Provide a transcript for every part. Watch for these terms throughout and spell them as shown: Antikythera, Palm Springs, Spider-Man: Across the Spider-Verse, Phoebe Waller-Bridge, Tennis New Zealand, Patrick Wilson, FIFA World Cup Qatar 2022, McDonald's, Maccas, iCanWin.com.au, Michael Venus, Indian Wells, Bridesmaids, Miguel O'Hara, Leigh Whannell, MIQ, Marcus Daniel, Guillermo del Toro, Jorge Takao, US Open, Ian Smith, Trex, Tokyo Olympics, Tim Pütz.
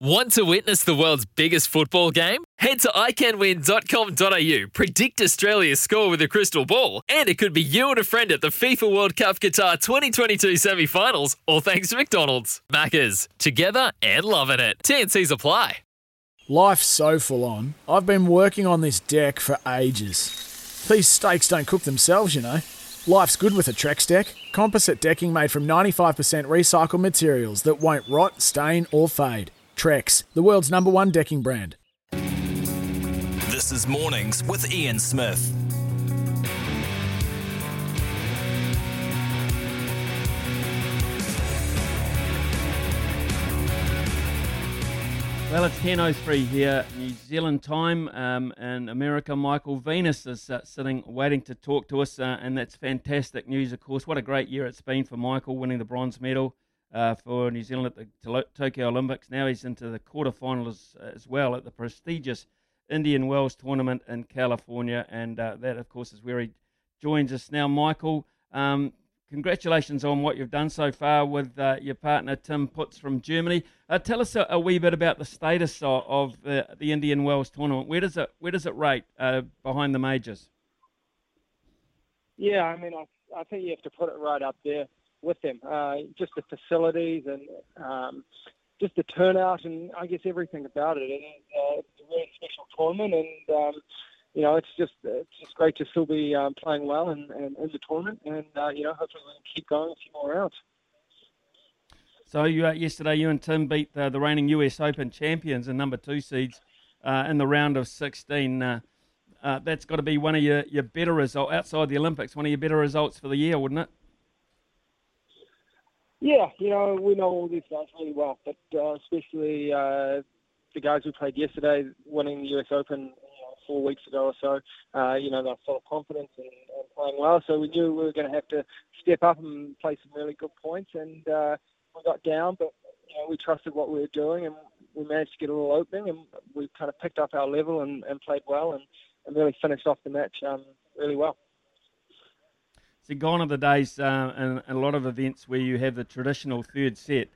Want to witness the world's biggest football game? Head to iCanWin.com.au, predict Australia's score with a crystal ball, and it could be you and a friend at the FIFA World Cup Qatar 2022 semi-finals, all thanks to McDonald's. Maccas, together and loving it. TNCs apply. Life's so full on. I've been working on this deck for ages. These steaks don't cook themselves, you know. Life's good with a Trex deck. Composite decking made from 95% recycled materials that won't rot, stain or fade. Trex, the world's #1 decking brand. This is Mornings with Ian Smith. Well, it's 10:03 here, New Zealand time. In America, Michael Venus is sitting, waiting to talk to us, and that's fantastic news, of course. What a great year it's been for Michael, winning the bronze medal for New Zealand at the Tokyo Olympics. Now he's into the quarterfinals as well at the prestigious Indian Wells tournament in California, and that, of course, is where he joins us now. Michael, congratulations on what you've done so far with your partner Tim Pütz from Germany. Tell us a wee bit about the status of the Indian Wells tournament. Where does it rate behind the majors? Yeah, I mean, I think you have to put it right up there with them, just the facilities and just the turnout and I guess everything about it. It's a really special tournament, and it's just great to still be playing well and in the tournament, and hopefully we can keep going a few more rounds. So yesterday you and Tim beat the reigning US Open champions and #2 seeds in the round of 16. That's got to be one of your better results outside the Olympics, one of your better results for the year, wouldn't it? Yeah, we know all these guys really well, but especially the guys we played yesterday, winning the US Open 4 weeks ago or so. They're full of confidence and playing well, so we knew we were going to have to step up and play some really good points, and we got down, but we trusted what we were doing, and we managed to get a little opening, and we kind of picked up our level and played well and really finished off the match really well. So gone are the days in a lot of events where you have the traditional third set.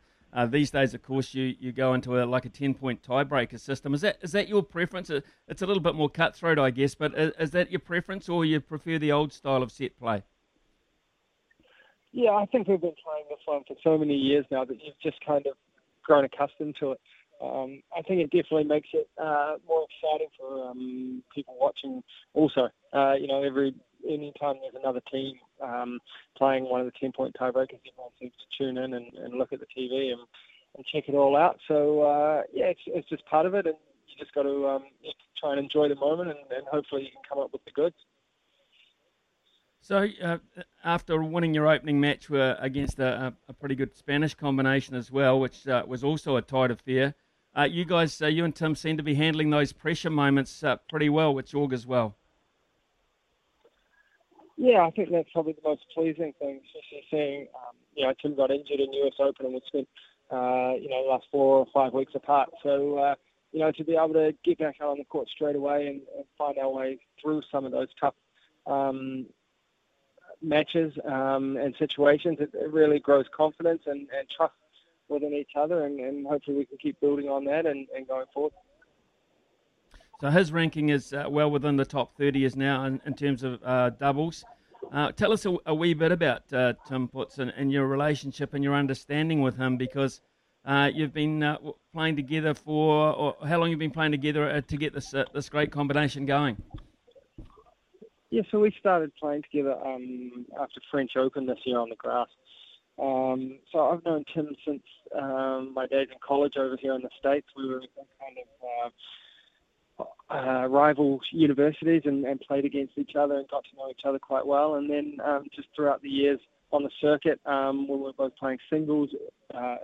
These days, of course, you go into a 10-point tiebreaker system. Is that your preference? It's a little bit more cutthroat, I guess, but is that your preference, or you prefer the old style of set play? Yeah, I think we've been playing this one for so many years now that you've just kind of grown accustomed to it. I think it definitely makes it more exciting for people watching also. Anytime there's another team playing one of the 10-point tiebreakers, everyone seems to tune in and look at the TV and check it all out. So, it's just part of it, and you just got to try and enjoy the moment, and hopefully you can come up with the goods. So, after winning your opening match against a pretty good Spanish combination as well, which was also a tight affair, you guys, you and Tim seem to be handling those pressure moments pretty well, which augurs well. Yeah, I think that's probably the most pleasing thing, especially seeing, Tim got injured in US Open, and we spent, the last 4 or 5 weeks apart. So, to be able to get back out on the court straight away and find our way through some of those tough matches and situations, it really grows confidence and trust within each other, and hopefully we can keep building on that and going forward. So his ranking is well within the top 30 is now in terms of doubles. Tell us a wee bit about Tim Pütz and your relationship and your understanding with him, because you've been playing together how long you've been playing together to get this great combination going? Yeah, so we started playing together after French Open this year on the grass. So I've known Tim since my days in college over here in the States. We were kind of... rival universities and played against each other and got to know each other quite well, and then just throughout the years on the circuit. We were both playing singles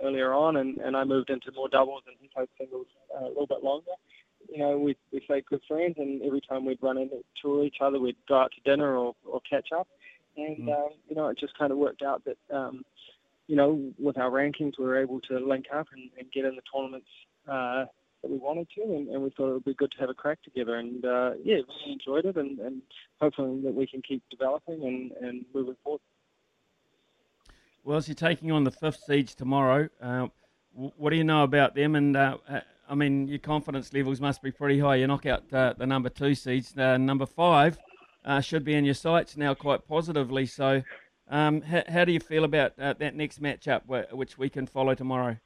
earlier on, and I moved into more doubles, and he played singles a little bit longer. You know, we stayed good friends, and every time we'd run into each other, we'd go out to dinner or catch up. And, you know, it just kind of worked out that, you know, with our rankings, we were able to link up and get in the tournaments that we wanted to, and we thought it would be good to have a crack together. And, yeah, really enjoyed it, and hopefully that we can keep developing and moving forward. Well, so you're taking on the fifth seeds tomorrow. What do you know about them? And, I mean, your confidence levels must be pretty high. You knock out the number two seeds. Number five should be in your sights now quite positively. So how do you feel about that next matchup, which we can follow tomorrow?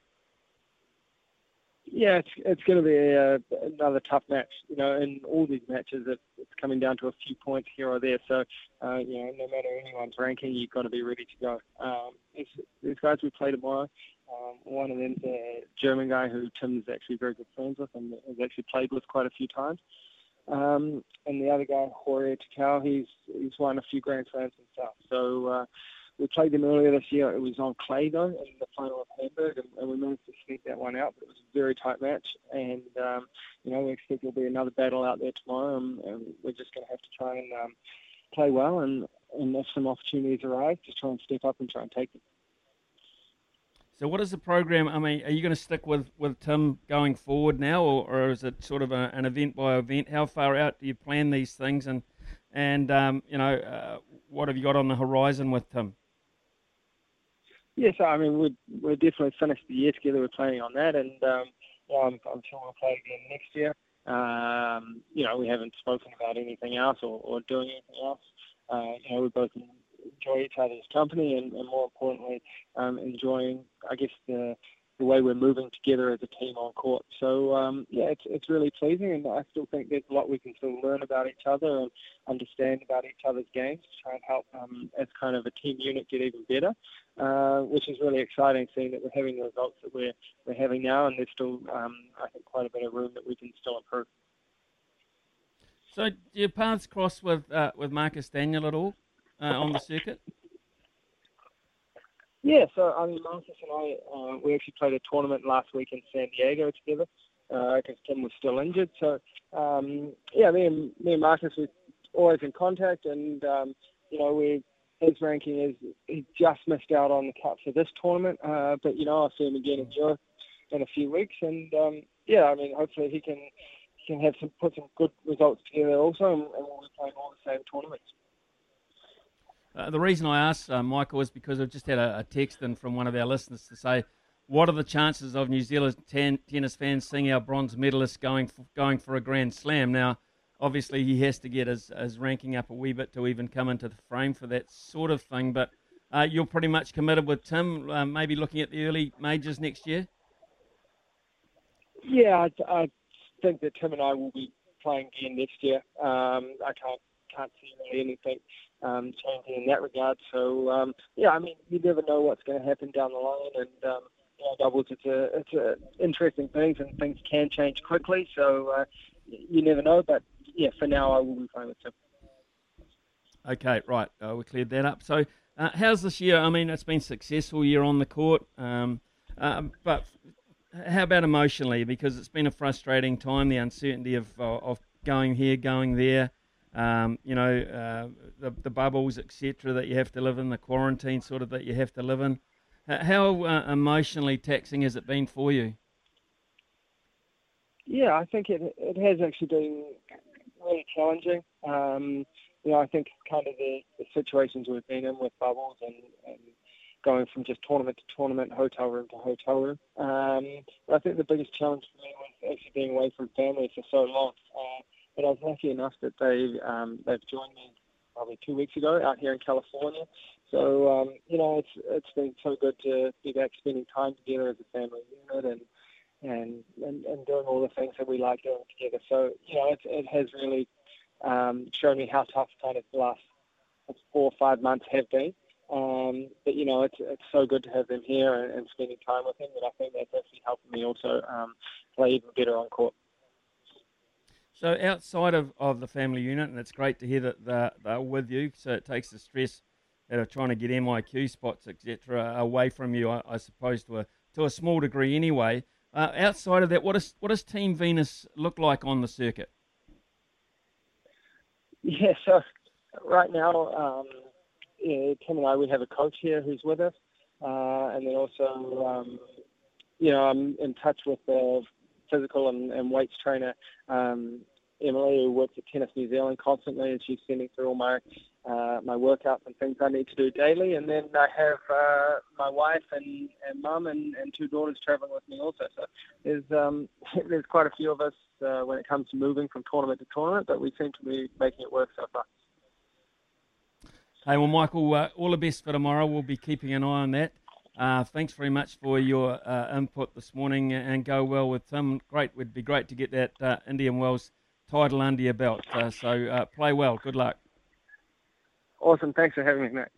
Yeah, it's going to be another tough match. You know, in all these matches, it's coming down to a few points here or there. So, you know, no matter anyone's ranking, you've got to be ready to go. These guys we play tomorrow, one of them's a German guy who Tim's actually very good friends with and has actually played with quite a few times. And the other guy, Jorge Takao, he's won a few Grand Slams himself. So we played them earlier this year. It was on clay, though, in the final of Hamburg, and we managed to sneak that one out. But it was a very tight match, and, you know, we expect there'll be another battle out there tomorrow, and we're just going to have to try and play well, and if some opportunities arise, just try and step up and try and take them. So what is the program? I mean, are you going to stick with Tim going forward now, or is it sort of an event by event? How far out do you plan these things, and you know, what have you got on the horizon with Tim? Yes, I mean, we're definitely finished the year together. We're planning on that, and I'm sure we'll play again next year. You know, we haven't spoken about anything else or doing anything else. You know, we're both enjoy each other's company and more importantly, enjoying, I guess, the way we're moving together as a team on court. So, yeah, it's really pleasing, and I still think there's a lot we can still learn about each other and understand about each other's games to try and help as kind of a team unit get even better, which is really exciting, seeing that we're having the results that we're having now, and there's still, I think, quite a bit of room that we can still improve. So do your paths cross with Marcus Daniel at all? On the circuit? Yeah, so I mean, Marcus and I, we actually played a tournament last week in San Diego together because Tim was still injured. So, yeah, me and Marcus were always in contact, and, you know, his ranking is he just missed out on the cut for this tournament. But, you know, I'll see him again in Europe in a few weeks. And, yeah, I mean, hopefully he can have put some good results together also, and we'll be playing all the same tournaments. The reason I asked, Michael, is because I've just had a text in from one of our listeners to say, what are the chances of New Zealand tennis fans seeing our bronze medalist going for a Grand Slam? Now, obviously, he has to get his ranking up a wee bit to even come into the frame for that sort of thing, but you're pretty much committed with Tim, maybe looking at the early majors next year? Yeah, I think that Tim and I will be playing again next year. I can't see really anything changing in that regard. So, yeah, I mean, you never know what's going to happen down the line. And, you know, doubles, it's a interesting thing, and things can change quickly. So, you never know. But, yeah, for now, I will be playing with Tim. Okay, right. We cleared that up. So, how's this year? I mean, it's been a successful year on the court. But how about emotionally? Because it's been a frustrating time, the uncertainty of going here, going there. You know, the bubbles, etc., that you have to live in, the quarantine sort of that you have to live in. How emotionally taxing has it been for you? Yeah, I think it has actually been really challenging. You know, I think kind of the situations we've been in with bubbles and going from just tournament to tournament, hotel room to hotel room. I think the biggest challenge for me was actually being away from family for so long. But I was lucky enough that they've joined me probably 2 weeks ago out here in California. So, you know, it's been so good to be back spending time together as a family unit and doing all the things that we like doing together. So, you know, it has really shown me how tough kind of the last 4 or 5 months have been. But, you know, it's so good to have them here and spending time with them that I think that's actually helping me also play even better on court. So outside of the family unit, and it's great to hear that they're with you, so it takes the stress that are trying to get MIQ spots, etc., away from you, I suppose, to a small degree anyway. Outside of that, what does Team Venus look like on the circuit? Yeah, so right now, Tim and I, we have a coach here who's with us. And then also, I'm in touch with the physical and weights trainer, Emily, who works at Tennis New Zealand constantly, and she's sending through all my workouts and things I need to do daily. And then I have my wife and mum and two daughters travelling with me also. So there's quite a few of us when it comes to moving from tournament to tournament, but we seem to be making it work so far. Hey, well, Michael, all the best for tomorrow. We'll be keeping an eye on that. Thanks very much for your input this morning, and go well with Tim. Great, would be great to get that Indian Wells title under your belt. So play well. Good luck. Awesome. Thanks for having me, mate.